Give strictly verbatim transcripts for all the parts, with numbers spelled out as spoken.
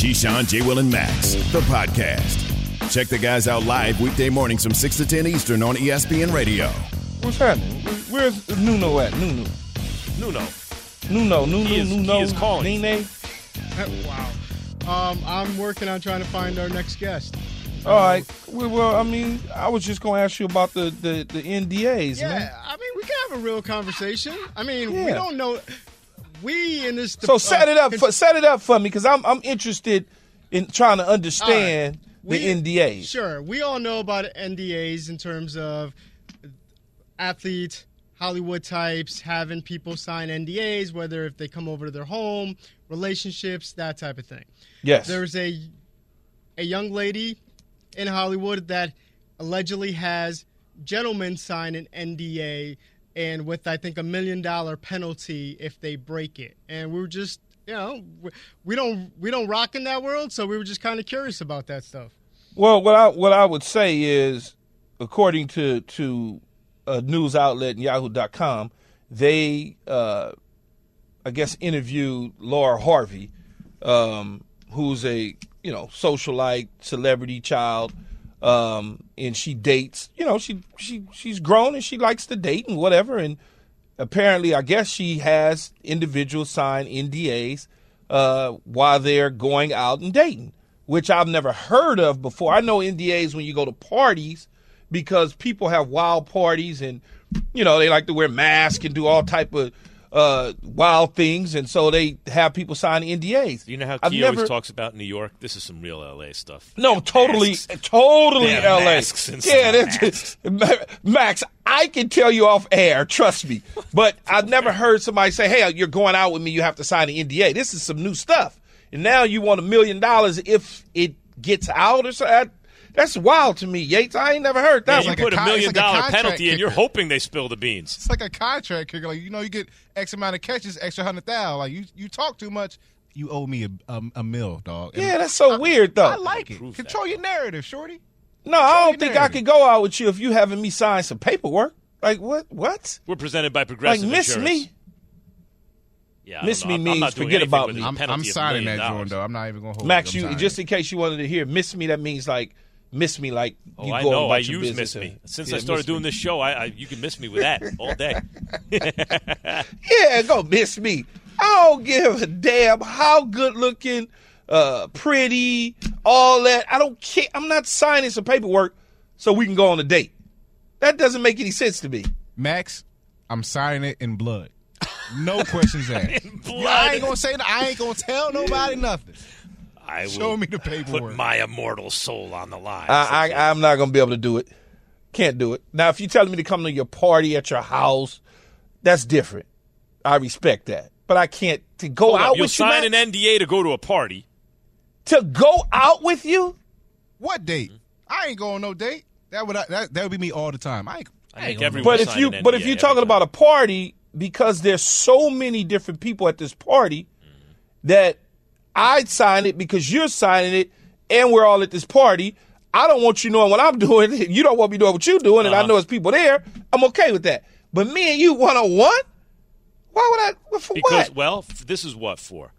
Keyshawn, J. Will, and Max, the podcast. Check the guys out live weekday mornings from six to ten Eastern on E S P N Radio. What's happening? Where's Nuno at? Nuno. Nuno. Nuno. Nuno. Nuno. He is calling. Nene. Wow. Um, I'm working on trying to find our next guest. All right. Well, I mean, I was just going to ask you about the, the, the N D As, yeah, man. Yeah, I mean, we can have a real conversation. I mean, yeah. we don't know. We in this. So uh, set it up. For, set it up for me, because I'm I'm interested in trying to understand right. the we, N D As. Sure, we all know about N D As in terms of athletes, Hollywood types having people sign N D As, whether if they come over to their home, relationships, that type of thing. Yes, there's a a young lady in Hollywood that allegedly has gentlemen sign an N D A. And with, I think, a million-dollar penalty if they break it. And we were just, you know, we don't we don't rock in that world, so we were just kind of curious about that stuff. Well, what I what I would say is, according to, to a news outlet, Yahoo dot com, they, uh, I guess, interviewed Laura Harvey, um, who's a, you know, socialite, celebrity child. Um, and she dates, you know, she, she, she's grown and she likes to date and whatever. And apparently, I guess she has individuals sign N D As, uh, while they're going out and dating, which I've never heard of before. I know N D As when you go to parties, because people have wild parties and, you know, they like to wear masks and do all type of, uh, wild things. And so they have people sign N D As. You know how Key never... always talks about New York? This is some real L A stuff. No, yeah, totally, masks. totally yeah, L A. Masks and yeah, masks. Just... Max, I can tell you off air, trust me. But I've never heard somebody say, hey, you're going out with me, you have to sign an N D A. This is some new stuff. And now you want a million dollars if it gets out or something. That's wild to me, Yates. I ain't never heard that. Yeah, you like put a, con- a million like dollar a penalty kicker. And you're hoping they spill the beans. It's like a contract kicker. Like, you know, you get X amount of catches, extra hundred thousand. Like, you, you talk too much, you owe me a, a, a mil, dog. And yeah, that's so I, weird, though. I like it. Control that. Your narrative, shorty. No, Control I don't think narrative. I could go out with you if you having me sign some paperwork. Like, what? What? We're presented by Progressive Like, miss Insurance. me. Yeah, miss me means forget about me. I'm, I'm signing that joint, though. I'm not even going to hold it. Max, you, just in case you wanted to hear, miss me, that means like, miss me like you oh, go I know. About I your use miss me. Since yeah, I started doing me. This show, I, I you can miss me with that all day. Yeah, go miss me. I don't give a damn how good looking, uh, pretty, all that. I don't care. I'm not signing some paperwork so we can go on a date. That doesn't make any sense to me. Max, I'm signing it in blood. No questions asked. Yeah, I ain't gonna say. I ain't gonna tell nobody nothing. I Show will me the paperwork. Put my immortal soul on the line. I, I, I'm not going to be able to do it. Can't do it. Now, if you're telling me to come to your party at your house, that's different. I respect that. But I can't to go Hold out up. You'll with you. Sign man, an N D A to go to a party. To go out with you? What date? I ain't going on no date. That would that, that would be me all the time. I, ain't, I, I ain't think But if you but if you're talking time. About a party, because there's so many different people at this party mm. that I'd sign it because you're signing it, and we're all at this party. I don't want you knowing what I'm doing. You don't want me doing what you're doing, and uh-huh. I know it's people there. I'm okay with that. But me and you one-on-one? Why would I? For because, what? Well, this is what for.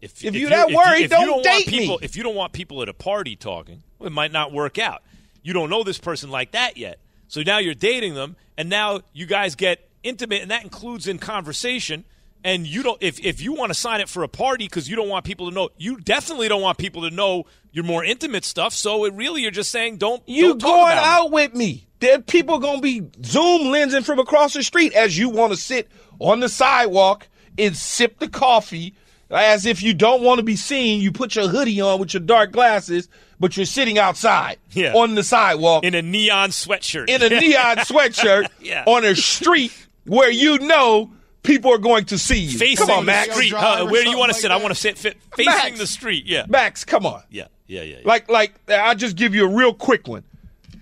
If, if, if you're that worried, if you, if don't, you don't date want people, me. If you don't want people at a party talking, it might not work out. You don't know this person like that yet. So now you're dating them, and now you guys get intimate, and that includes in conversation. And you don't if, if you want to sign it for a party because you don't want people to know, you definitely don't want people to know your more intimate stuff. So it really you're just saying don't you don't talk going about out it. With me. There are people gonna be Zoom lensing from across the street as you want to sit on the sidewalk and sip the coffee as if you don't want to be seen. You put your hoodie on with your dark glasses, but you're sitting outside yeah. on the sidewalk in a neon sweatshirt in a neon sweatshirt yeah. on a street where you know. People are going to see you. Facing come on, Max. The street. Uh, where do you want to like sit? That. I want to sit fit, facing Max. The street. Yeah, Max, come on. Yeah, yeah, yeah. yeah. Like, like I'll just give you a real quick one,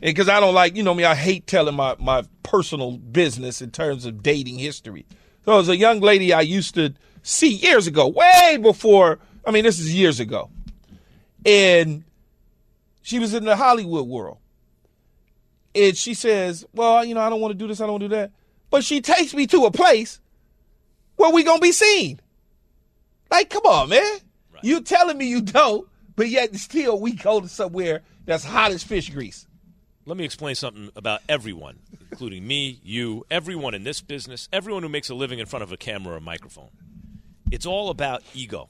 because I don't like, you know me. I hate telling my, my personal business in terms of dating history. So, as a young lady, I used to see years ago, way before. I mean, this is years ago, and she was in the Hollywood world, and she says, "Well, you know, I don't want to do this. I don't want to do that." But she takes me to a place where we gonna be seen. Like, come on, man. Right. You telling me you don't, but yet still we go to somewhere that's hot as fish grease. Let me explain something about everyone, including me, you, everyone in this business, everyone who makes a living in front of a camera or a microphone. It's all about ego.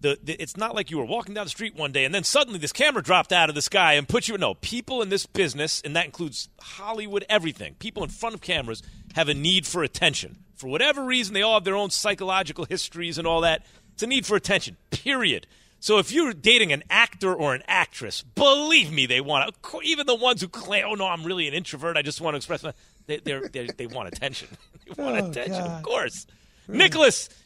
The, the, it's not like you were walking down the street one day and then suddenly this camera dropped out of the sky and put you – no, people in this business, and that includes Hollywood, everything, people in front of cameras have a need for attention. For whatever reason, they all have their own psychological histories and all that. It's a need for attention, period. So if you're dating an actor or an actress, believe me, they want to. Even the ones who claim, oh, no, I'm really an introvert, I just want to express my – they they're, they're, they want attention. They want oh, attention, God. Of course. Really? Nicholas –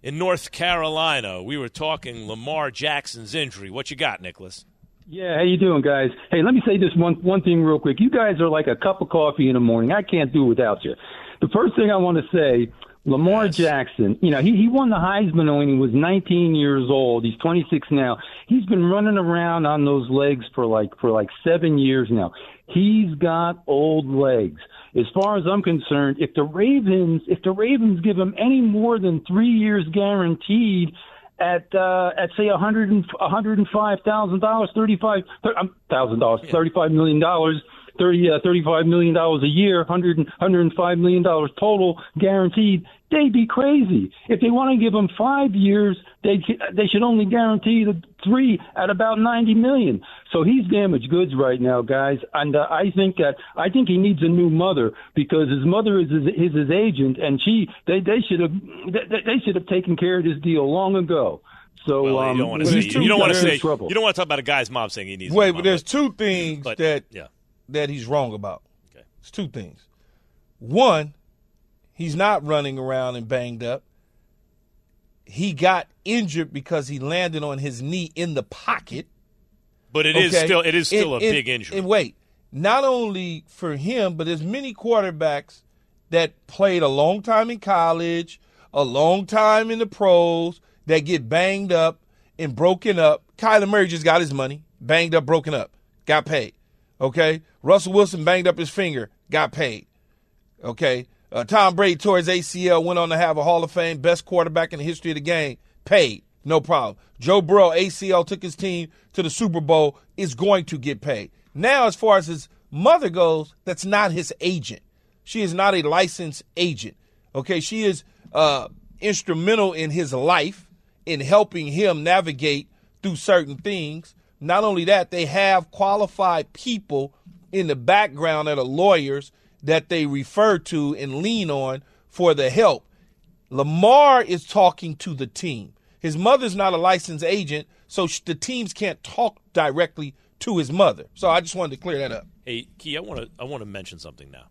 in North Carolina, we were talking Lamar Jackson's injury. What you got, Nicholas? Yeah, how you doing, guys? Hey, let me say this one one thing real quick. You guys are like a cup of coffee in the morning. I can't do without you. The first thing I want to say, Lamar yes. Jackson, you know, he, he won the Heisman when he was nineteen years old. He's twenty-six now. He's been running around on those legs for like for like seven years now. He's got old legs. As far as I'm concerned, if the Ravens if the Ravens give him any more than three years guaranteed at uh, at say a hundred and a hundred and five thousand dollars, thirty five thousand dollars, thirty five million dollars. Thirty, uh, thirty-five million dollars a year, hundred, hundred and five million dollars total guaranteed. They'd be crazy if they want to give them five years. They they should only guarantee the three at about ninety million. So he's damaged goods right now, guys. And uh, I think that I think he needs a new mother because his mother is his, is his agent, and she they they should have they, they should have taken care of this deal long ago. So well, um, you don't want to say you don't want to say you don't want to talk about a guy's mom saying he needs. Wait, a mom, but there's two things but, that yeah. that he's wrong about. Okay. It's two things. One, he's not running around and banged up. He got injured because he landed on his knee in the pocket. But it okay. is still it is still it, a it, big injury. And wait, not only for him, but there's many quarterbacks that played a long time in college, a long time in the pros, that get banged up and broken up. Kyler Murray just got his money, banged up, broken up, got paid. Okay, Russell Wilson banged up his finger, got paid. Okay, uh, Tom Brady tore his A C L, went on to have a Hall of Fame, best quarterback in the history of the game, paid, no problem. Joe Burrow, A C L, took his team to the Super Bowl, is going to get paid. Now, as far as his mother goes, that's not his agent. She is not a licensed agent. Okay, she is uh, instrumental in his life in helping him navigate through certain things. Not only that, they have qualified people in the background that are lawyers that they refer to and lean on for the help. Lamar is talking to the team. His mother's not a licensed agent, so the teams can't talk directly to his mother. So I just wanted to clear that up. Hey, Key, I want to I want to mention something now.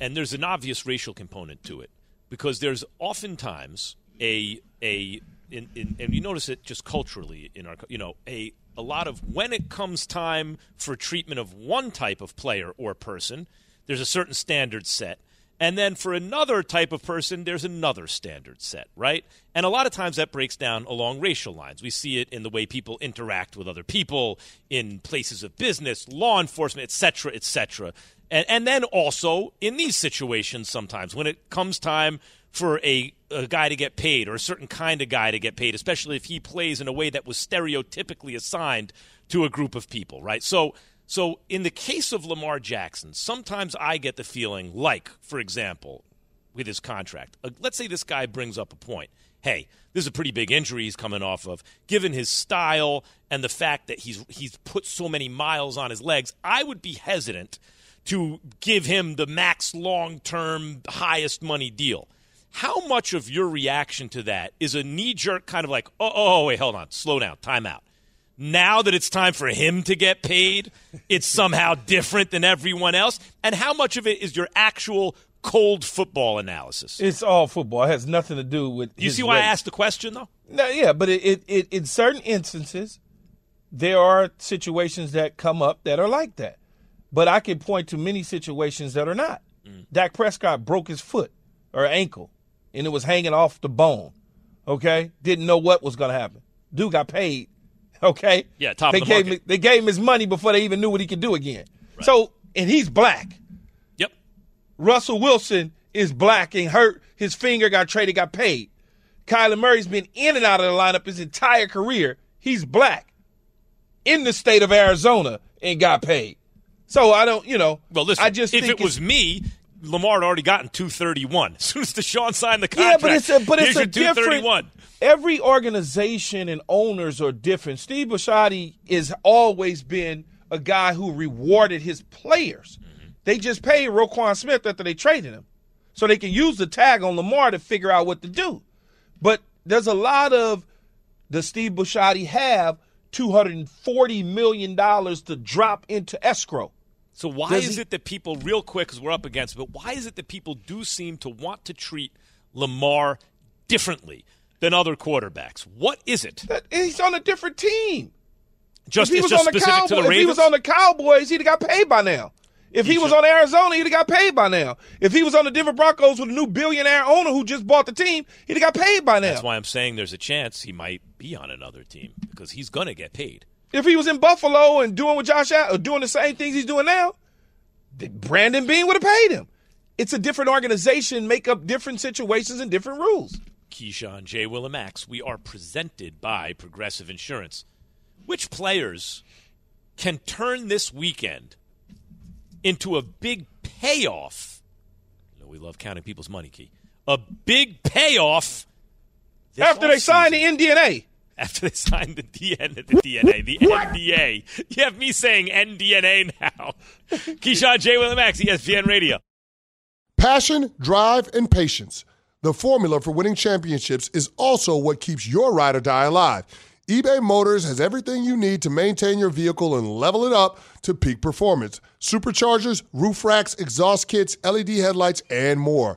And there's an obvious racial component to it because there's oftentimes a a in, in, and you notice it just culturally in our you know, a a lot of when it comes time for treatment of one type of player or person, there's a certain standard set. And then for another type of person, there's another standard set, right? And a lot of times that breaks down along racial lines. We see it in the way people interact with other people, in places of business, law enforcement, et cetera, et cetera. And, and then also in these situations sometimes when it comes time for a, a guy to get paid or a certain kind of guy to get paid, especially if he plays in a way that was stereotypically assigned to a group of people, right? So so in the case of Lamar Jackson, sometimes I get the feeling like, for example, with his contract, uh, let's say this guy brings up a point. Hey, this is a pretty big injury he's coming off of. Given his style and the fact that he's he's put so many miles on his legs, I would be hesitant to give him the max long-term highest money deal. How much of your reaction to that is a knee-jerk kind of like, oh, oh, wait, hold on, slow down, time out. Now that it's time for him to get paid, it's somehow different than everyone else? And how much of it is your actual cold football analysis? It's all football. It has nothing to do with You see why race. I asked the question, though? No, yeah, but it, it, it, in certain instances, there are situations that come up that are like that. But I can point to many situations that are not. Mm. Dak Prescott broke his foot or ankle. And it was hanging off the bone, okay? Didn't know what was going to happen. Dude got paid, okay? Yeah, top they of the gave market. Him, they gave him his money before they even knew what he could do again. Right. So, and he's black. Yep. Russell Wilson is black and hurt. His finger got traded, got paid. Kyler Murray's been in and out of the lineup his entire career. He's black in the state of Arizona and got paid. So I don't, you know. Well, listen, I just if think it was me, Lamar had already gotten two thirty-one. As soon as Deshaun signed the contract, yeah, but it's a, but it's a different. Every organization and owners are different. Steve Bisciotti has always been a guy who rewarded his players. Mm-hmm. They just paid Roquan Smith after they traded him, so they can use the tag on Lamar to figure out what to do. But there's a lot of the Steve Bisciotti have two hundred forty million dollars to drop into escrow. So why Does is he, it that people, real quick, because we're up against it, but why is it that people do seem to want to treat Lamar differently than other quarterbacks? What is it? That he's on a different team. Just, if he was just on the Cowboys, to the Ravens? If he was on the Cowboys, he'd have got paid by now. If he, he was should. on Arizona, he'd have got paid by now. If he was on the Denver Broncos with a new billionaire owner who just bought the team, he'd have got paid by now. That's why I'm saying there's a chance he might be on another team because he's going to get paid. If he was in Buffalo and doing what Josh or doing the same things he's doing now, Brandon Beane would have paid him. It's a different organization, make up different situations and different rules. Keyshawn, J. Will and Max, we are presented by Progressive Insurance. Which players can turn this weekend into a big payoff? You know, we love counting people's money, Key. A big payoff. After they sign the N D A. After they signed the D N A, the N D A. You have me saying N D N A now. Keyshawn, J. Will and Max, E S P N Radio. Passion, drive, and patience. The formula for winning championships is also what keeps your ride or die alive. eBay Motors has everything you need to maintain your vehicle and level it up to peak performance. Superchargers, roof racks, exhaust kits, L E D headlights, and more.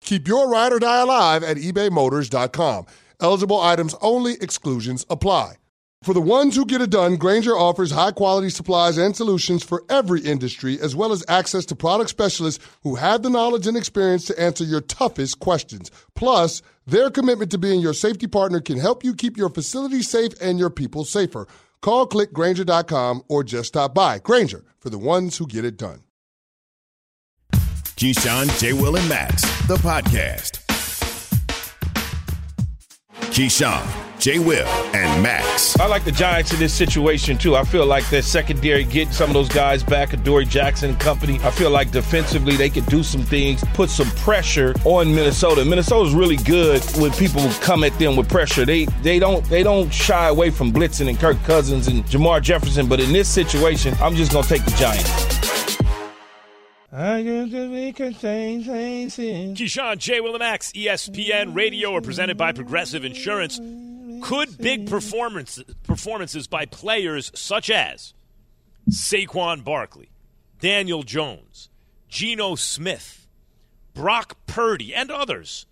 Keep your ride or die alive at ebay motors dot com. Eligible items only. Exclusions apply. For the ones who get it done, Grainger offers high-quality supplies and solutions for every industry, as well as access to product specialists who have the knowledge and experience to answer your toughest questions. Plus, their commitment to being your safety partner can help you keep your facility safe and your people safer. Call, click Grainger dot com, or just stop by. Grainger, for the ones who get it done. Keyshawn, J. Will, and Max, the podcast. Keyshawn, J. Will and Max. I like the Giants in this situation, too. I feel like their secondary, getting some of those guys back, Adoree Jackson and company. I feel like defensively they could do some things, put some pressure on Minnesota. Minnesota's really good when people come at them with pressure. They they don't they don't shy away from blitzing and Kirk Cousins and Jamar Jefferson. But in this situation, I'm just going to take the Giants. Keyshawn, J. Will and Max, E S P N Radio, are presented by Progressive Insurance. Could big performance, performances by players such as Saquon Barkley, Daniel Jones, Geno Smith, Brock Purdy, and others,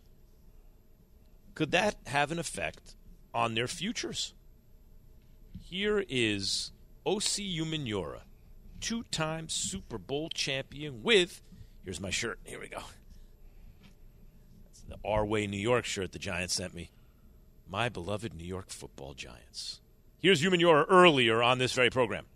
could that have an effect on their futures? Here is O C U Minora, two-time Super Bowl champion with, here's my shirt, here we go. That's the Our Way New York shirt the Giants sent me. My beloved New York football Giants. Here's Hugh Minora earlier on this very program.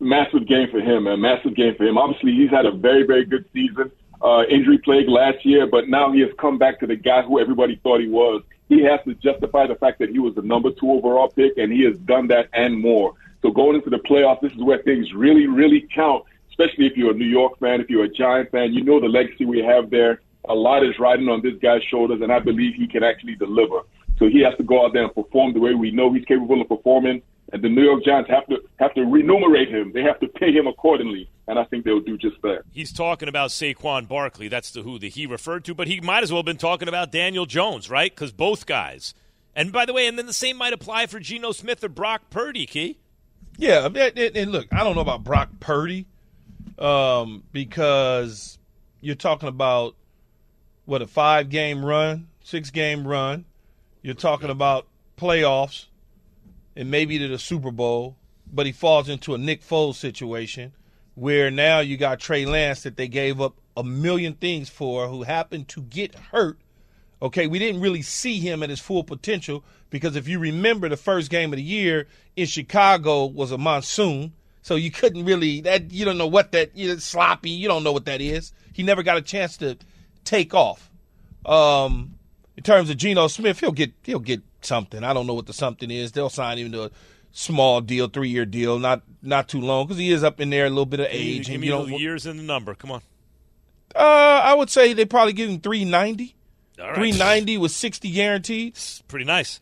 Massive game for him, man. Massive game for him. Obviously, he's had a very, very good season. Uh, injury plagued last year, but now he has come back to the guy who everybody thought he was. He has to justify the fact that he was the number two overall pick, and he has done that and more. So going into the playoffs, this is where things really, really count, especially if you're a New York fan, if you're a Giant fan. You know the legacy we have there. A lot is riding on this guy's shoulders, and I believe he can actually deliver. So he has to go out there and perform the way we know he's capable of performing. And the New York Giants have to have to remunerate him. They have to pay him accordingly. And I think they'll do just that. He's talking about Saquon Barkley. That's the who that he referred to. But he might as well have been talking about Daniel Jones, right? Because both guys. And by the way, and then the same might apply for Geno Smith or Brock Purdy, Key. Yeah, and look, I don't know about Brock Purdy um, because you're talking about, what, a five-game run, six-game run. You're talking about playoffs. and maybe to the Super Bowl, but he falls into a Nick Foles situation where now you got Trey Lance that they gave up a million things for, who happened to get hurt. Okay, we didn't really see him at his full potential because if you remember, the first game of the year in Chicago was a monsoon, so you couldn't really that you don't know what that is, sloppy. You don't know what that is. He never got a chance to take off. Um, in terms of Geno Smith, he'll get he'll get something. I don't know what the something is. They'll sign him to a small deal, three year deal, not not too long because he is up in there a little bit of age. Give me those years in the number. Come on. Uh, I would say they probably give him three ninety. All right. three ninety with sixty guaranteed. It's pretty nice.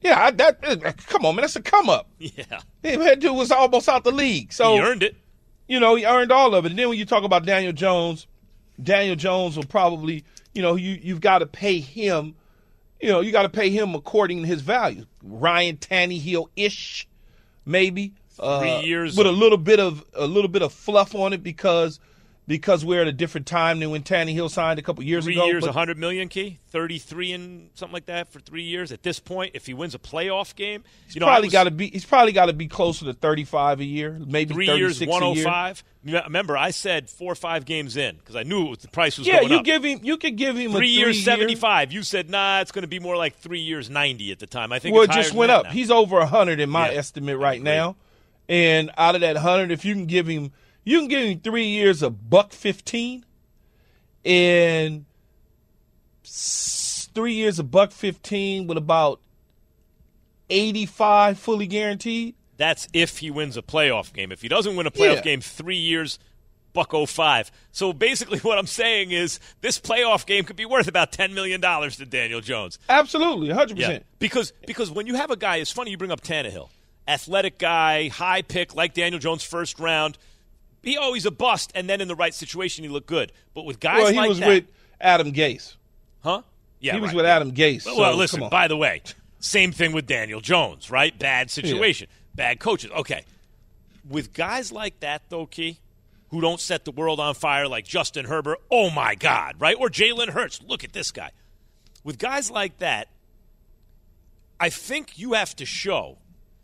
Yeah, I, that come on, man. That's a come up. Yeah. That dude was almost out the league. So he earned it. You know, he earned all of it. And then when you talk about Daniel Jones, Daniel Jones will probably, you know, you, you've got to pay him, you know, you got to pay him according to his value. Ryan Tannehill-ish, maybe. Three uh, years. With a little bit of a little bit of fluff on it because – Because we're at a different time than when Tannehill signed a couple years three ago. Three years, one hundred million dollars, Key? thirty-three and something like that for three years at this point? If he wins a playoff game? He's you know, probably was, gotta be, he's probably got to be closer to thirty-five a year, maybe three thirty-six years, one oh five. A year. Remember, I said four or five games in because I knew it was, the price was yeah, going you up. Give him, you could give him three a three years, seventy-five. Year. You said, nah, it's going to be more like three years, ninety at the time. I think well, it's it just went up. Now. He's over one hundred in my yeah, estimate right now. And out of that one hundred, if you can give him – You can give him three years of buck fifteen, and three years of buck fifteen with about eighty-five fully guaranteed. That's if he wins a playoff game. If he doesn't win a playoff yeah. game, three years, buck oh five. So basically, what I'm saying is this playoff game could be worth about ten million dollars to Daniel Jones. Absolutely, one hundred percent. Yeah. Because because when you have a guy, it's funny you bring up Tannehill, athletic guy, high pick like Daniel Jones, first round. He always a bust, and then in the right situation, he looked good. But with guys well, he like was that, with Adam Gase, huh? Yeah, he was right. with Adam Gase. Well, so, well listen. By the way, same thing with Daniel Jones, right? Bad situation, yeah. bad coaches. Okay, with guys like that, though, Key, who don't set the world on fire like Justin Herbert. Oh my God, right? Or Jalen Hurts. Look at this guy. With guys like that, I think you have to show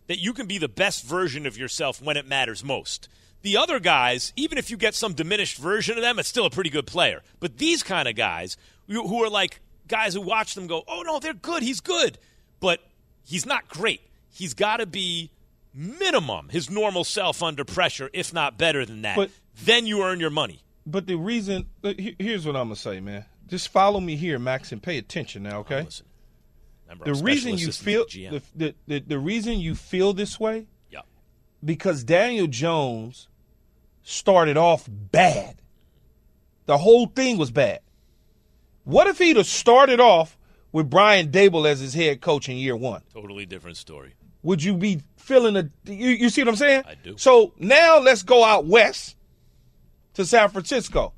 that you can be the best version of yourself when it matters most. The other guys, even if you get some diminished version of them, it's still a pretty good player. But these kind of guys who are like guys who watch them go, oh, no, they're good. He's good. But he's not great. He's got to be minimum his normal self under pressure, if not better than that. But, then you earn your money. But the reason – here's what I'm going to say, man. Just follow me here, Max, and pay attention now, okay? Oh, listen. Remember, the, reason you feel, the, the, the, the reason you feel this way yeah. because Daniel Jones – started off bad. The whole thing was bad. What if he'd have started off with Brian Daboll as his head coach in year one? Totally different story. Would you be feeling a you, you see what I'm saying? I do. So now let's go out west to San Francisco.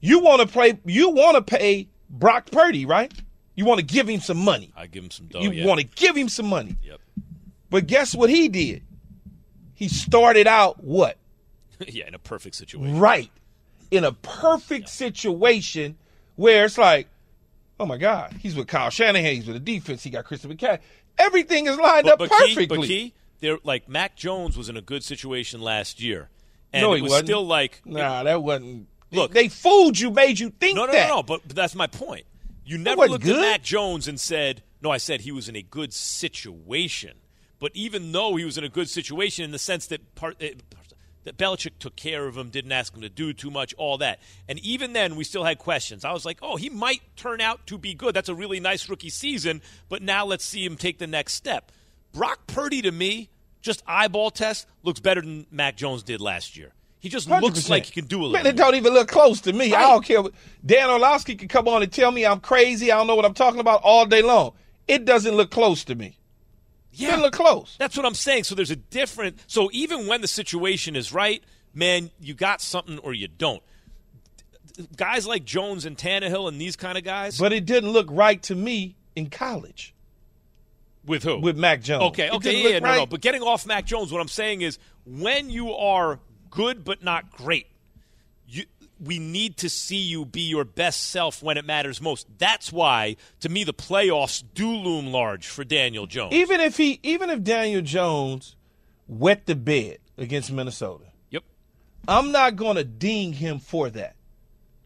You want to play you want to pay Brock Purdy, right? You want to give him some money. I give him some dough. You yeah. want to give him some money. Yep. But guess what he did? He started out what? Yeah, in a perfect situation. Right. In a perfect yeah. situation where it's like, oh, my God, he's with Kyle Shanahan. He's with the defense. He got Christian McCaffrey. Everything is lined but, up but perfectly. Key, but, Key, they're, like, Mac Jones was in a good situation last year. And no, he it was wasn't. still like. Nah, it, that wasn't. Look, They, they fooled you, made you think no, no, that. No, no, no, but, but that's my point. You never looked good. at Mac Jones and said, no, I said he was in a good situation. But even though he was in a good situation in the sense that part. It, that Belichick took care of him, didn't ask him to do too much, all that. And even then, we still had questions. I was like, oh, he might turn out to be good. That's a really nice rookie season, but now let's see him take the next step. Brock Purdy, to me, just eyeball test, looks better than Mac Jones did last year. He just one hundred percent looks like he can do a little Man, it don't even look close to me. Right. I don't care. Dan Orlovsky can come on and tell me I'm crazy, I don't know what I'm talking about all day long. It doesn't look close to me. Yeah, look close. That's what I'm saying. So there's a different. So even when the situation is right, man, you got something or you don't. Guys like Jones and Tannehill and these kind of guys. But it didn't look right to me in college. With who? With Mac Jones. Okay, it okay, yeah, yeah right. no, no. But getting off Mac Jones, what I'm saying is when you are good but not great, you we need to see you be your best self when it matters most. That's why, to me, the playoffs do loom large for Daniel Jones. Even if he, even if Daniel Jones wet the bed against Minnesota, yep, I'm not going to ding him for that.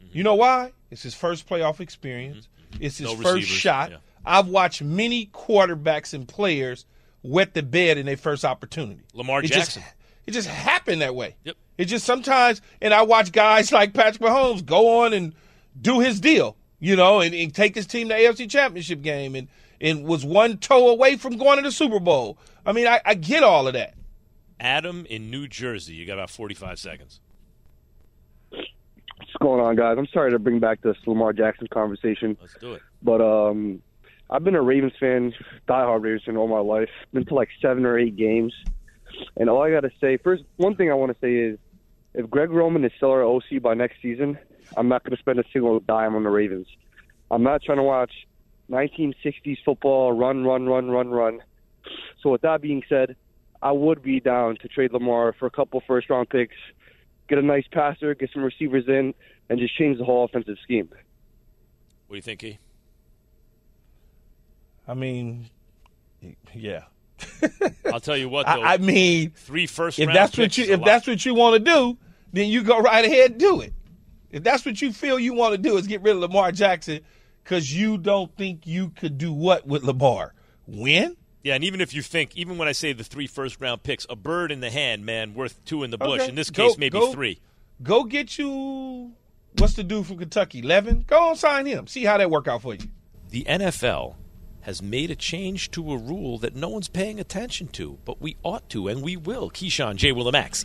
Mm-hmm. You know why? It's his first playoff experience. Mm-hmm. It's his no first receivers. shot. Yeah. I've watched many quarterbacks and players wet the bed in their first opportunity. Lamar it Jackson. Just, it just happened that way. Yep. It just sometimes, and I watch guys like Patrick Mahomes go on and do his deal, you know, and, and take his team to the A F C Championship game and, and was one toe away from going to the Super Bowl. I mean, I, I get all of that. Adam in New Jersey, you got about forty-five seconds. What's going on, guys? I'm sorry to bring back this Lamar Jackson conversation. Let's do it. But um, I've been a Ravens fan, diehard Ravens fan all my life. Been to like seven or eight games. And all I got to say, first, one thing I want to say is, if Greg Roman is still our O C by next season, I'm not going to spend a single dime on the Ravens. I'm not trying to watch nineteen sixties football, run, run, run, run, run. So with that being said, I would be down to trade Lamar for a couple first-round picks, get a nice passer, get some receivers in, and just change the whole offensive scheme. What do you think, Key? I mean, yeah. I'll tell you what, though. I mean, three first round picks. If that's what you, if that's what you want to do, then you go right ahead and do it. If that's what you feel you want to do is get rid of Lamar Jackson because you don't think you could do what with Lamar? Win? Yeah, and even if you think, even when I say the three first round picks, a bird in the hand, man, worth two in the bush. Okay. In this case, go, maybe go, three. Go get you, what's the dude from Kentucky, Levin? Go on, sign him. See how that work out for you. The N F L has made a change to a rule that no one's paying attention to, but we ought to, and we will. Keyshawn, J. Will and Max.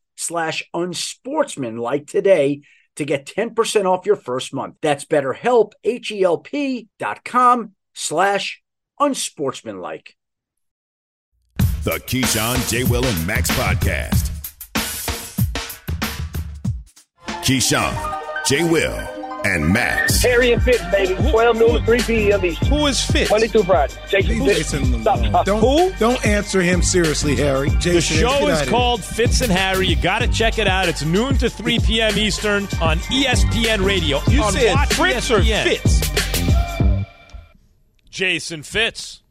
slash unsportsmanlike today to get ten percent off your first month. That's BetterHelp, H E L P dot com slash unsportsmanlike. The Keyshawn, J. Will, and Max Podcast. Keyshawn, J. Will, and Max. Harry and Fitz, baby. twelve noon to three p.m. Eastern. Who is Fitz? Monday through Friday. Jason Fitz. Don't, Who? Don't answer him seriously, Harry. Jason, the show is called Fitz and Harry. You got to check it out. It's noon to three p.m. Eastern on E S P N Radio. You on said Fritz or Fitz? Jason Fitz,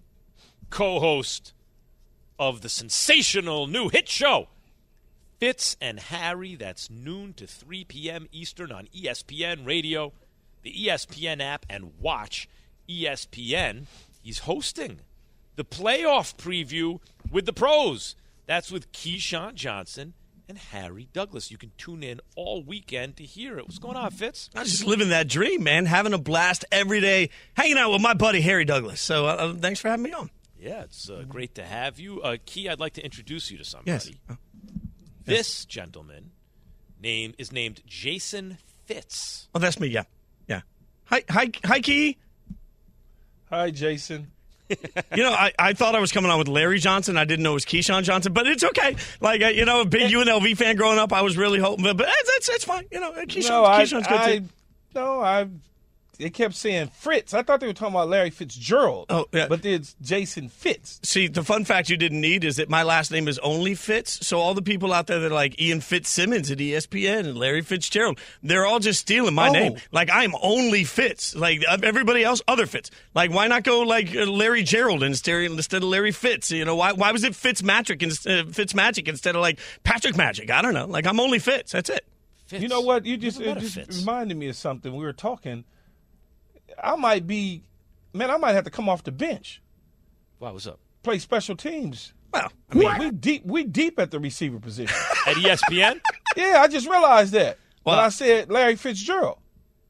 co-host of the sensational new hit show, Fitz and Harry. That's noon to three p.m. Eastern on E S P N Radio, the E S P N app, and watch E S P N. He's hosting the playoff preview with the pros. That's with Keyshawn Johnson and Harry Douglas. You can tune in all weekend to hear it. What's going on, Fitz? I'm just living that dream, man, having a blast every day, hanging out with my buddy Harry Douglas. So uh, thanks for having me on. Yeah, it's uh, great to have you. Uh, Key, I'd like to introduce you to somebody. Yes. Oh. This gentleman name is named Jason Fitz. Oh, that's me, yeah. Yeah. Hi, hi, hi, Key. Hi, Jason. You know, I, I thought I was coming on with Larry Johnson. I didn't know it was Keyshawn Johnson, but it's okay. Like, you know, a big U N L V fan growing up, I was really hoping, but, but that's, that's fine. You know, Keyshawn, no, I, Keyshawn's good, I, too. No, I they kept saying Fritz. I thought they were talking about Larry Fitzgerald. Oh, yeah. But it's Jason Fitz. See, the fun fact you didn't need is that my last name is only Fitz. So all the people out there that are like Ian Fitzsimmons at E S P N and Larry Fitzgerald, they're all just stealing my oh. name. Like, I'm only Fitz. Like, everybody else, other Fitz. Like, why not go like Larry Gerald instead of Larry Fitz? You know, why why was it Fitzmagic instead, Fitzmagic instead of like Patrick Magic? I don't know. Like, I'm only Fitz. That's it. Fitz. You know what? You just, it just reminded me of something. We were talking. I might be, man, I might have to come off the bench. Wow, what's up? Play special teams. Well, I mean, we deep we deep at the receiver position. At E S P N? Yeah, I just realized that. Well, when I said Larry Fitzgerald.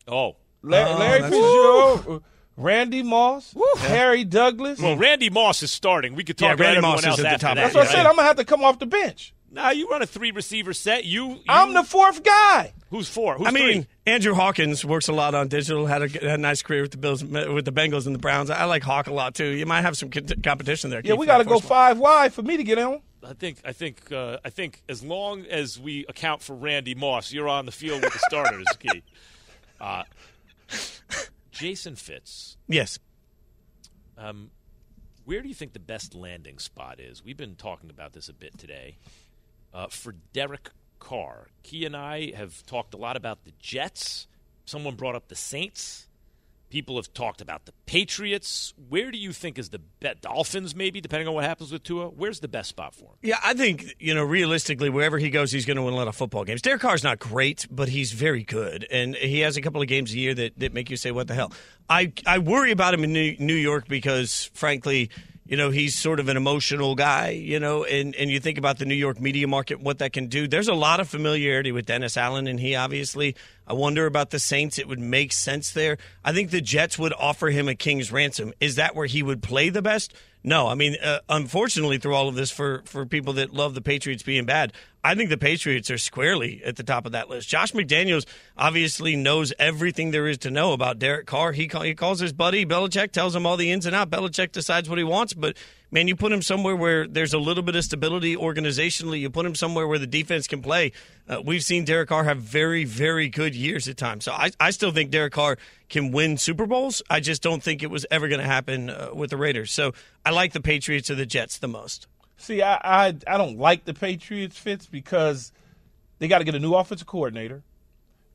Oh. La- oh Larry Fitzgerald, woo. Randy Moss, woo. Harry Douglas. Well, Randy Moss is starting. We could talk yeah, about Randy everyone Moss else at after the top. That. That's what yeah. I said. I'm going to have to come off the bench. Nah, you run a three-receiver set. You, you, I'm the fourth guy. Who's four? Who's I three? mean, Andrew Hawkins works a lot on digital. Had a, had a nice career with the Bills, with the Bengals and the Browns. I like Hawk a lot too. You might have some competition there. Yeah, Keith, we got to go five wide for me to get in. I think, I think, uh, I think, as long as we account for Randy Moss, you're on the field with the starters, Keith. Uh, Jason Fitz. Yes. Um, where do you think the best landing spot is? We've been talking about this a bit today. Uh, for Derek Carr, Key and I have talked a lot about the Jets. Someone brought up the Saints. People have talked about the Patriots. Where do you think is the best? Dolphins, maybe, depending on what happens with Tua. Where's the best spot for him? Yeah, I think, you know, realistically, wherever he goes, he's going to win a lot of football games. Derek Carr's not great, but he's very good. And he has a couple of games a year that, that make you say, what the hell? I, I worry about him in New, New York because, frankly, you know, he's sort of an emotional guy, you know, and, and you think about the New York media market, what that can do. There's a lot of familiarity with Dennis Allen, and he obviously, I wonder about the Saints. It would make sense there. I think the Jets would offer him a king's ransom. Is that where he would play the best? No. I mean, uh, unfortunately, through all of this, for, for people that love the Patriots being bad, I think the Patriots are squarely at the top of that list. Josh McDaniels obviously knows everything there is to know about Derek Carr. He, call, he calls his buddy Belichick, tells him all the ins and outs. Belichick decides what he wants, but, man, you put him somewhere where there's a little bit of stability organizationally. You put him somewhere where the defense can play. Uh, we've seen Derek Carr have very, very good years at times. So I, I still think Derek Carr can win Super Bowls. I just don't think it was ever going to happen uh, with the Raiders. So I like the Patriots or the Jets the most. See, I I, I don't like the Patriots, Fitz, because they got to get a new offensive coordinator.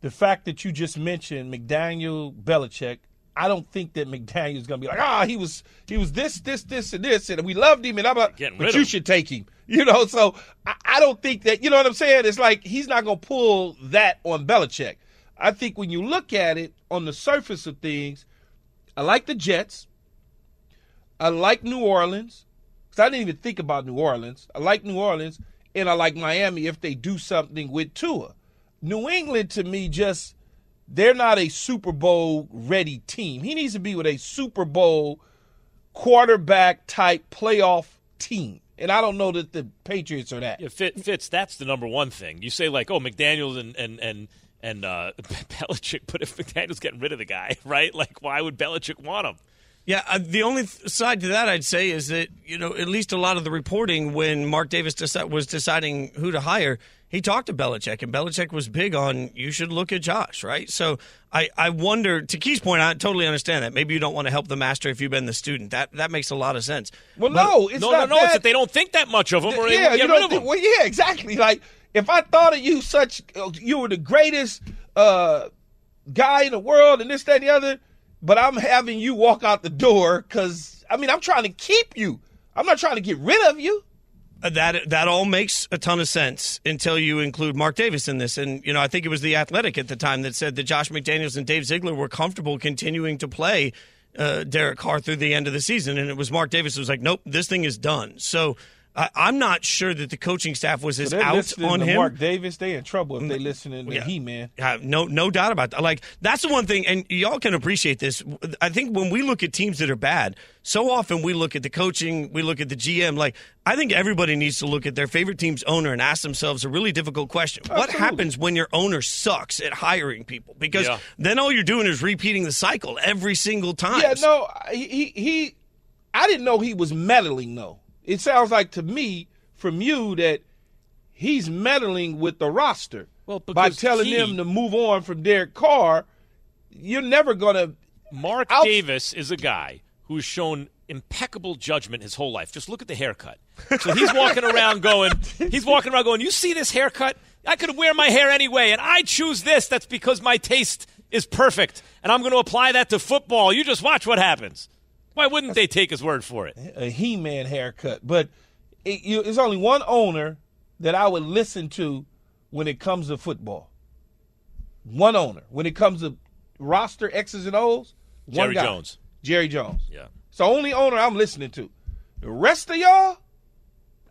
The fact that you just mentioned McDaniel, Belichick, I don't think that McDaniel's going to be like, ah, oh, he was he was this, this, this, and this, and we loved him, and I'm like, but you him. should take him. You know, so I, I don't think that, you know what I'm saying? It's like he's not going to pull that on Belichick. I think when you look at it on the surface of things, I like the Jets. I like New Orleans. Because I didn't even think about New Orleans. I like New Orleans, and I like Miami if they do something with Tua. New England, to me, just – they're not a Super Bowl-ready team. He needs to be with a Super Bowl quarterback-type playoff team. And I don't know that the Patriots are that. Yeah, Fitz, that's the number one thing. You say, like, oh, McDaniels and and, and, and uh, Belichick, but if McDaniels getting rid of the guy, right? Like, why would Belichick want him? Yeah, uh, the only th- side to that I'd say is that, you know, at least a lot of the reporting when Mark Davis deci- was deciding who to hire, he talked to Belichick, and Belichick was big on you should look at Josh, right? So I, I wonder, to Key's point, I totally understand that. Maybe you don't want to help the master if you've been the student. That that makes a lot of sense. Well, but, no, it's no, not no, no, that. It's that they don't think that much of him the, or they yeah, get you rid of him. Well, yeah, exactly. Like, if I thought of you such, you were the greatest uh, guy in the world and this, that, and the other, but I'm having you walk out the door because, I mean, I'm trying to keep you. I'm not trying to get rid of you. That that all makes a ton of sense until you include Mark Davis in this. And, you know, I think it was The Athletic at the time that said that Josh McDaniels and Dave Ziegler were comfortable continuing to play uh, Derek Carr through the end of the season. And it was Mark Davis who was like, nope, this thing is done. So I, I'm not sure that the coaching staff was as so out on to him. Mark Davis, they in trouble if they listening to yeah. he, man. Uh, no, no doubt about that. Like, that's the one thing, and y'all can appreciate this. I think when we look at teams that are bad, so often we look at the coaching, we look at the G M. Like, I think everybody needs to look at their favorite team's owner and ask themselves a really difficult question. Absolutely. What happens when your owner sucks at hiring people? Because yeah. then all you're doing is repeating the cycle every single time. Yeah, no, he, he I didn't know he was meddling, though. It sounds like to me from you that he's meddling with the roster well, by telling he... them to move on from Derek Carr. you're never going to. Mark I'll... Davis is a guy who's shown impeccable judgment his whole life. Just look at the haircut. So he's walking around going, he's walking around going, you see this haircut? I could wear my hair anyway, and I choose this. That's because my taste is perfect, and I'm going to apply that to football. You just watch what happens. Why wouldn't they take his word for it? A He-Man haircut. But it, you, there's only one owner that I would listen to when it comes to football. One owner. When it comes to roster X's and O's, one Jerry guy. Jones. Jerry Jones. Yeah. It's the only owner I'm listening to. The rest of y'all,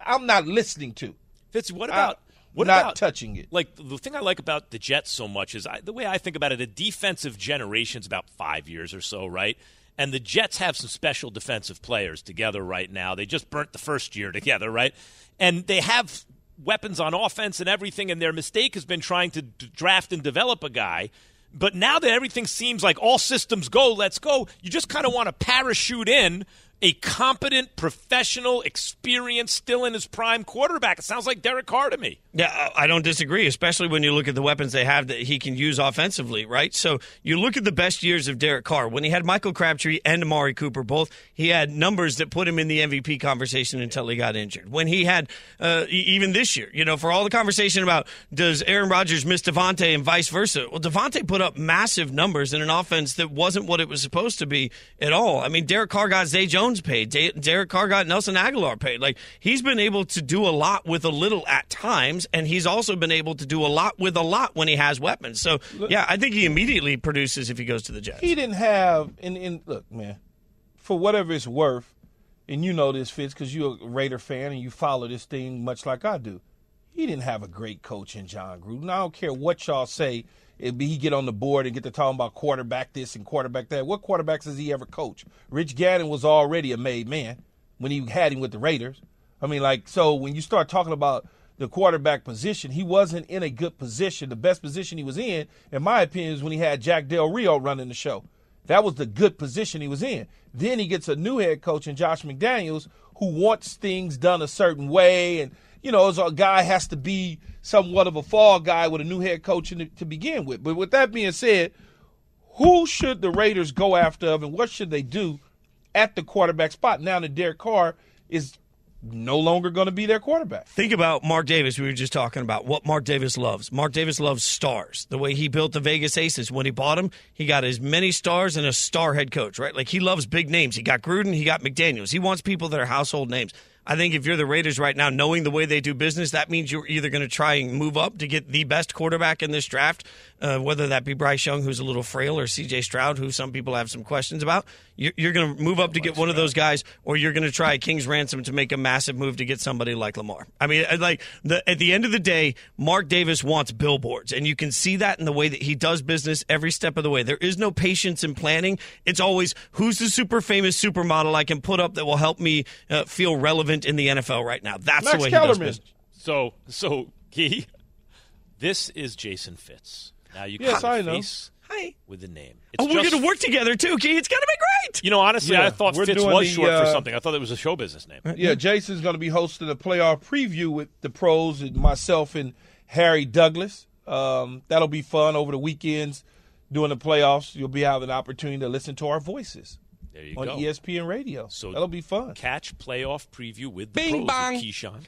I'm not listening to. Fitz, what about I, what not about, touching it? Like, the thing I like about the Jets so much is I, the way I think about it, a defensive generation's about five years or so, right? And the Jets have some special defensive players together right now. They just burnt the first year together, right? And they have weapons on offense and everything, and their mistake has been trying to d- draft and develop a guy. But now that everything seems like all systems go, let's go, you just kind of want to parachute in a competent, professional, experienced, still in his prime quarterback. It sounds like Derek Carr to me. Yeah, I don't disagree, especially when you look at the weapons they have that he can use offensively, right? So you look at the best years of Derek Carr. When he had Michael Crabtree and Amari Cooper both, he had numbers that put him in the M V P conversation until he got injured. When he had, uh, even this year, you know, for all the conversation about does Aaron Rodgers miss Devontae and vice versa, well, Devontae put up massive numbers in an offense that wasn't what it was supposed to be at all. I mean, Derek Carr got Zay Jones paid. Derek Carr got Nelson Aguilar paid. Like, he's been able to do a lot with a little at times. And he's also been able to do a lot with a lot when he has weapons. So, yeah, I think he immediately produces if he goes to the Jets. He didn't have – and, and look, man, for whatever it's worth, and you know this, Fitz, because you're a Raider fan and you follow this thing much like I do, he didn't have a great coach in John Gruden. I don't care what y'all say. It'd be he get on the board and get to talking about quarterback this and quarterback that. What quarterbacks has he ever coached? Rich Gannon was already a made man when he had him with the Raiders. I mean, like, so when you start talking about – the quarterback position, he wasn't in a good position. The best position he was in, in my opinion, is when he had Jack Del Rio running the show. That was the good position he was in. Then he gets a new head coach in Josh McDaniels who wants things done a certain way. And, you know, as a guy has to be somewhat of a fall guy with a new head coach in the, to begin with. But with that being said, who should the Raiders go after of and what should they do at the quarterback spot now that Derek Carr is – no longer going to be their quarterback? Think about Mark Davis. We were just talking about what Mark Davis loves. Mark Davis loves stars. The way he built the Vegas Aces. When he bought them, he got as many stars and a star head coach, right? Like, he loves big names. He got Gruden. He got McDaniels. He wants people that are household names. I think if you're the Raiders right now, knowing the way they do business, that means you're either going to try and move up to get the best quarterback in this draft, uh, whether that be Bryce Young, who's a little frail, or C J Stroud, who some people have some questions about. You're, you're going to move up to get one of those guys, or you're going to try King's ransom to make a massive move to get somebody like Lamar. I mean, like the, at the end of the day, Mark Davis wants billboards, and you can see that in the way that he does business every step of the way. There is no patience in planning. It's always, who's the super famous supermodel I can put up that will help me uh, feel relevant in the N F L right now. That's Max the way Kellerman. He does business. So, so he, this is Jason Fitz. Now you yes, can face Hi. With the name. It's oh, we're going to work together too, Key. It's going to be great. You know, honestly, yeah, I thought Fitz was the, short uh, for something. I thought it was a show business name. Yeah, yeah. Jason's going to be hosting a playoff preview with the pros and myself and Harry Douglas. Um, that'll be fun over the weekends during the playoffs. You'll be having an opportunity to listen to our voices. There you on go. E S P N Radio. So that'll be fun. Catch playoff preview with the Bing pros bang. With Keyshawn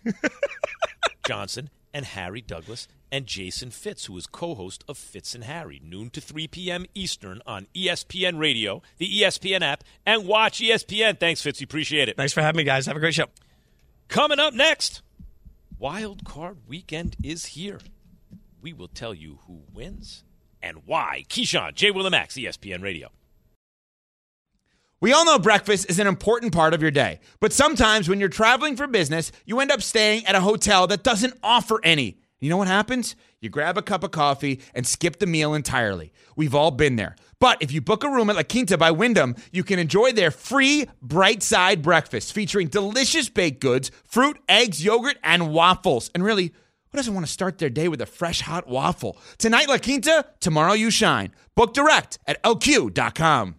Johnson and Harry Douglas and Jason Fitz, who is co-host of Fitz and Harry, noon to three p.m. Eastern on E S P N Radio, the E S P N app, and watch E S P N. Thanks, Fitz. Appreciate it. Thanks for having me, guys. Have a great show. Coming up next, Wild Card Weekend is here. We will tell you who wins and why. Keyshawn, J. Will and Max, E S P N Radio. We all know breakfast is an important part of your day, but sometimes when you're traveling for business, you end up staying at a hotel that doesn't offer any. You know what happens? You grab a cup of coffee and skip the meal entirely. We've all been there. But if you book a room at La Quinta by Wyndham, you can enjoy their free Bright Side breakfast featuring delicious baked goods, fruit, eggs, yogurt, and waffles. And really, who doesn't want to start their day with a fresh, hot waffle? Tonight, La Quinta, tomorrow you shine. Book direct at L Q dot com.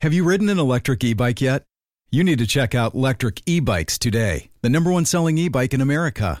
Have you ridden an electric e-bike yet? You need to check out Lectric e-bikes today, the number one selling e-bike in America.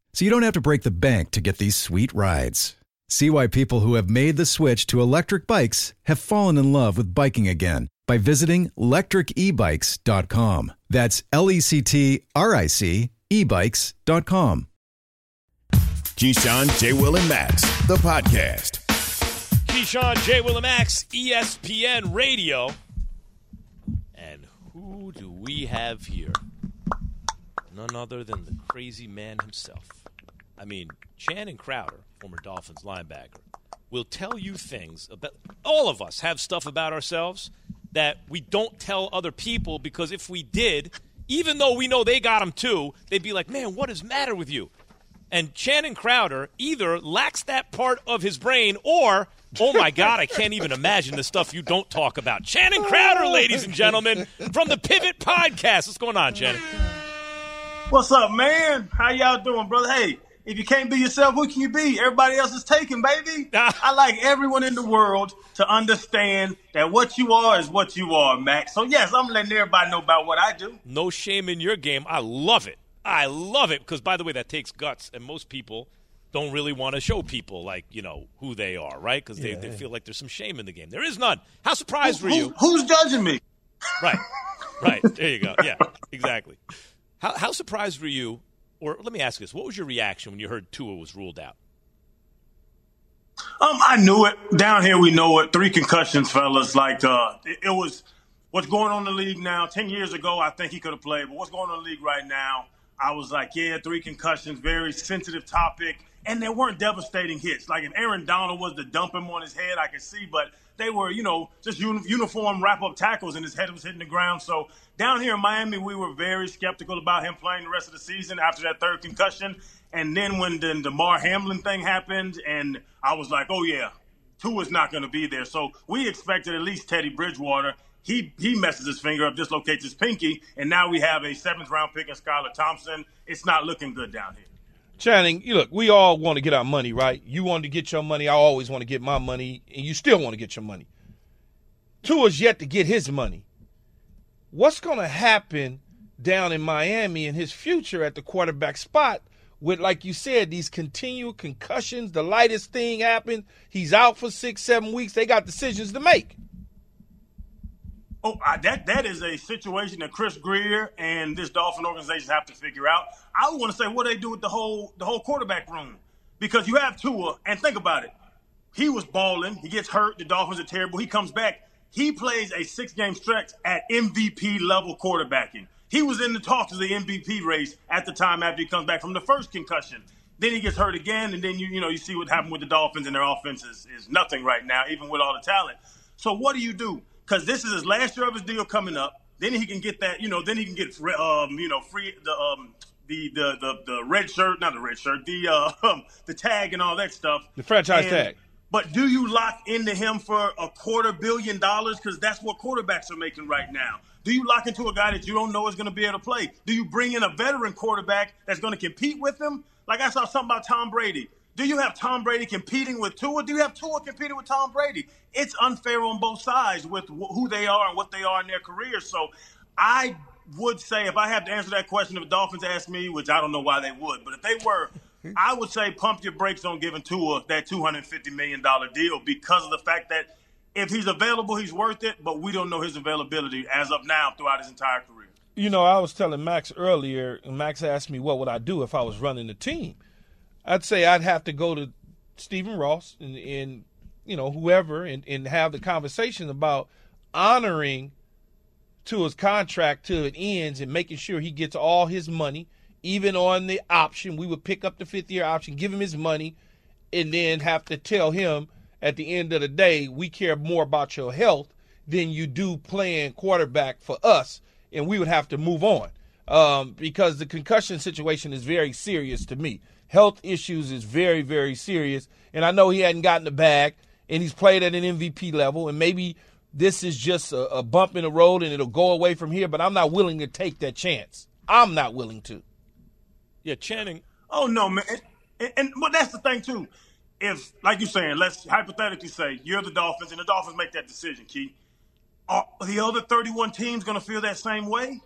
so you don't have to break the bank to get these sweet rides. See why people who have made the switch to electric bikes have fallen in love with biking again by visiting electric e bikes dot com. That's L E C T R I C ebikes dot com. Keyshawn, J. Will, and Max, the podcast. Keyshawn, J. Will, and Max, E S P N Radio. And who do we have here? None other than the crazy man himself. I mean, Channing Crowder, former Dolphins linebacker, will tell you things about – all of us have stuff about ourselves that we don't tell other people, because if we did, even though we know they got them too, they'd be like, man, what is the matter with you? And Channing Crowder either lacks that part of his brain or, oh, my God, I can't even imagine the stuff you don't talk about. Channing Crowder, ladies and gentlemen, from the Pivot Podcast. What's going on, Channing? What's up, man? How y'all doing, brother? Hey, if you can't be yourself, who can you be? Everybody else is taken, baby. I like everyone in the world to understand that what you are is what you are, Max. So, yes, I'm letting everybody know about what I do. No shame in your game. I love it. I love it because, by the way, that takes guts, and most people don't really want to show people, like, you know, who they are, right? Because they, yeah. they feel like there's some shame in the game. There is none. How surprised who, were you? Who, who's judging me? Right, right. There you go. Yeah, exactly. How, how surprised were you, or let me ask this, what was your reaction when you heard Tua was ruled out? Um, I knew it. Down here we know it. Three concussions, fellas. Like, uh, it, it was what's going on in the league now. Ten years ago, I think he could have played, but what's going on in the league right now, I was like, yeah, three concussions, very sensitive topic, and they weren't devastating hits. Like, if Aaron Donald was to dump him on his head, I could see, but they were, you know, just uniform wrap-up tackles, and his head was hitting the ground. So down here in Miami, we were very skeptical about him playing the rest of the season after that third concussion. And then when the Damar Hamlin thing happened, and I was like, oh, yeah, Tua's not going to be there. So we expected at least Teddy Bridgewater. He he messes his finger up, dislocates his pinky, and now we have a seventh-round pick in Skylar Thompson. It's not looking good down here. Channing, look, we all want to get our money, right? You wanted to get your money. I always want to get my money, and you still want to get your money. Tua's yet to get his money. What's going to happen down in Miami in his future at the quarterback spot with, like you said, these continual concussions, the lightest thing happened, he's out for six, seven weeks, they got decisions to make. Oh, that that is a situation that Chris Grier and this Dolphin organization have to figure out. I want to say what they do with the whole the whole quarterback room, because you have Tua, and think about it. He was balling. He gets hurt. The Dolphins are terrible. He comes back. He plays a six-game stretch at M V P-level quarterbacking. He was in the talks of the M V P race at the time after he comes back from the first concussion. Then he gets hurt again, and then you you know you see what happened with the Dolphins, and their offense is, is nothing right now, even with all the talent. So what do you do? Because this is his last year of his deal coming up. Then he can get that, you know, then he can get, um, you know, free the um, the, the the the red shirt, not the red shirt, the uh, the tag and all that stuff. The franchise and, tag. But do you lock into him for a quarter billion dollars? Because that's what quarterbacks are making right now. Do you lock into a guy that you don't know is going to be able to play? Do you bring in a veteran quarterback that's going to compete with him? Like, I saw something about Tom Brady. Do you have Tom Brady competing with Tua? Do you have Tua competing with Tom Brady? It's unfair on both sides with wh- who they are and what they are in their careers. So I would say, if I had to answer that question, if the Dolphins asked me, which I don't know why they would, but if they were, I would say pump your brakes on giving Tua that two hundred fifty million dollars deal, because of the fact that if he's available, he's worth it, but we don't know his availability as of now throughout his entire career. You know, I was telling Max earlier, and Max asked me what would I do if I was running the team. I'd say I'd have to go to Stephen Ross and, and you know, whoever, and, and have the conversation about honoring Tua's contract till it ends and making sure he gets all his money, even on the option. We would pick up the fifth-year option, give him his money, and then have to tell him at the end of the day, we care more about your health than you do playing quarterback for us, and we would have to move on um, because the concussion situation is very serious to me. health issues is very, very serious. And I know he hadn't gotten the bag, and he's played at an M V P level, and maybe this is just a, a bump in the road and it'll go away from here, but I'm not willing to take that chance. I'm not willing to. Yeah, Channing. Oh, no, man. And, and, and well, that's the thing, too. If, like you're saying, let's hypothetically say you're the Dolphins and the Dolphins make that decision, Key. Are the other thirty-one teams going to feel that same way?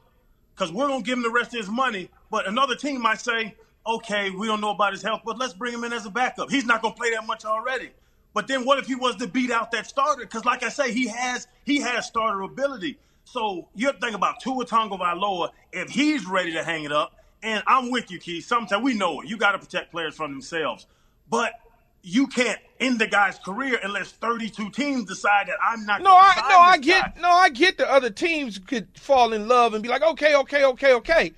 Because we're going to give him the rest of his money, but another team might say, okay, we don't know about his health, but let's bring him in as a backup. He's not going to play that much already. But then what if he was to beat out that starter? Because like I say, he has he has starter ability. So you're thinking about Tua Tagovailoa, if he's ready to hang it up, and I'm with you, Keith. Sometimes we know it. You got to protect players from themselves. But you can't end the guy's career unless thirty-two teams decide that I'm not. No, I no, I get guy. no, I get the other teams could fall in love and be like, okay, okay, okay, okay.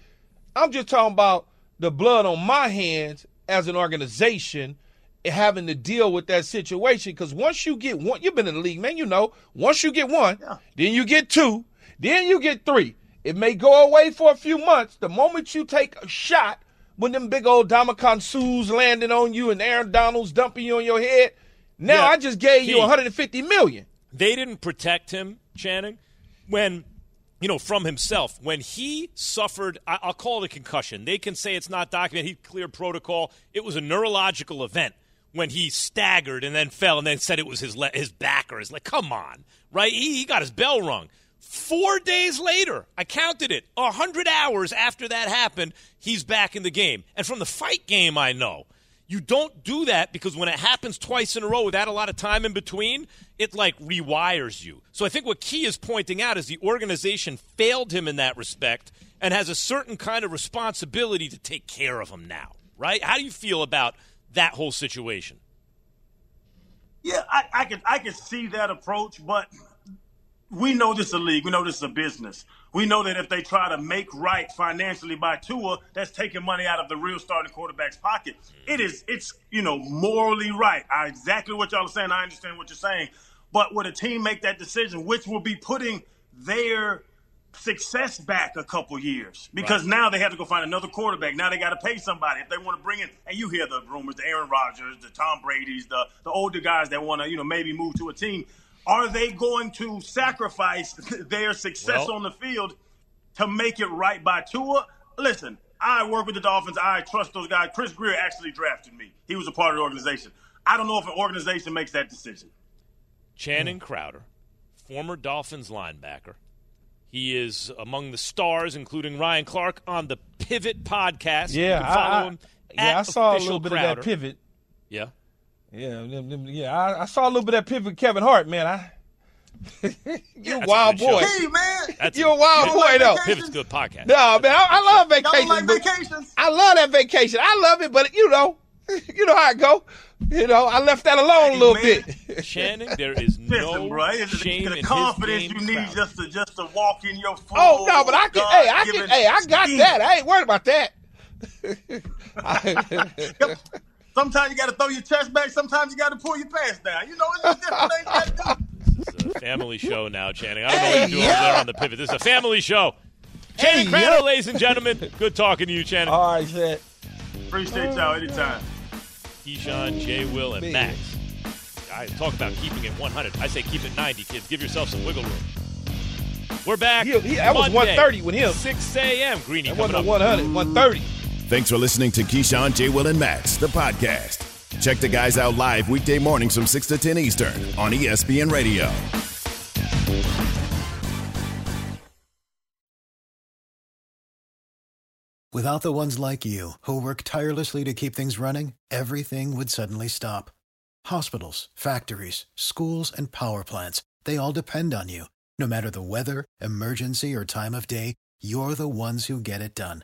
I'm just talking about the blood on my hands as an organization and having to deal with that situation. Because once you get one, you've been in the league, man. You know, once you get one, yeah. Then you get two, then you get three. It may go away for a few months. The moment you take a shot. When them big old Domicon Sues landing on you and Aaron Donald's dumping you on your head, now yeah. I just gave Gee, you one hundred fifty million dollars. They didn't protect him, Channing, when, you know, from himself. When he suffered, I'll call it a concussion. They can say it's not documented. He cleared protocol. It was a neurological event when he staggered and then fell and then said it was his le- his back or his leg. Come on, right? He, he got his bell rung. Four days later, I counted it, one hundred hours after that happened, he's back in the game. And from the fight game, I know. You don't do that because when it happens twice in a row without a lot of time in between, it, like, rewires you. So I think what Key is pointing out is the organization failed him in that respect and has a certain kind of responsibility to take care of him now, right? How do you feel about that whole situation? Yeah, I, I can, I can see that approach, but – we know this is a league. We know this is a business. We know that if they try to make right financially by Tua, that's taking money out of the real starting quarterback's pocket. It is, it's, you know, morally right. I, exactly what y'all are saying. I understand what you're saying. But would a team make that decision, which will be putting their success back a couple years? Because right. Now they have to go find another quarterback. Now they got to pay somebody. If they want to bring in, and you hear the rumors, the Aaron Rodgers, the Tom Brady's, the, the older guys that want to, you know, maybe move to a team. Are they going to sacrifice their success well, on the field to make it right by Tua? Listen, I work with the Dolphins. I trust those guys. Chris Grier actually drafted me. He was a part of the organization. I don't know if an organization makes that decision. Channing Crowder, former Dolphins linebacker. He is among the stars, including Ryan Clark, on the Pivot podcast. Yeah, you can follow I, him I, yeah, I saw a little bit Crowder. Of that Pivot. Yeah. Yeah, yeah. I, I saw a little bit of that Pivot Kevin Hart, man. I, you're, a wild boy. Hey, man. You're a, a wild boy. You're a wild boy, though. Pivot's good podcast. No, That's man, I, I love vacations. Don't like vacations. I love that vacation. I love it, but you know, you know how I go. You know, I left that alone hey, a little man. bit. Channing, there is no Listen, bro, shame the, the in confidence his game you need just to, just to walk in your floor. Oh no, but I can. God hey, I can. Hey, I got speed. that. I ain't worried about that. I, Sometimes you got to throw your chest back. Sometimes you got to pull your pants down. You know, it's just different things you got to do. This is a family show now, Channing. I don't hey, know what you're doing yeah. over there on the Pivot. This is a family show. Channing hey, Crowder, yeah. ladies and gentlemen. Good talking to you, Channing. All right, Chet. Appreciate y'all anytime. Keyshawn, J. Will, and Max. I talk about keeping it one hundred. I say keep it ninety, kids. Give yourself some wiggle room. We're back. He, he, that Monday, was one thirty with him. six a.m. Greeny that coming up. one hundred, one thirty. Thanks for listening to Keyshawn, J. Will, and Max, the podcast. Check the guys out live weekday mornings from six to ten Eastern on E S P N Radio. Without the ones like you, who work tirelessly to keep things running, everything would suddenly stop. Hospitals, factories, schools, and power plants, they all depend on you. No matter the weather, emergency, or time of day, you're the ones who get it done.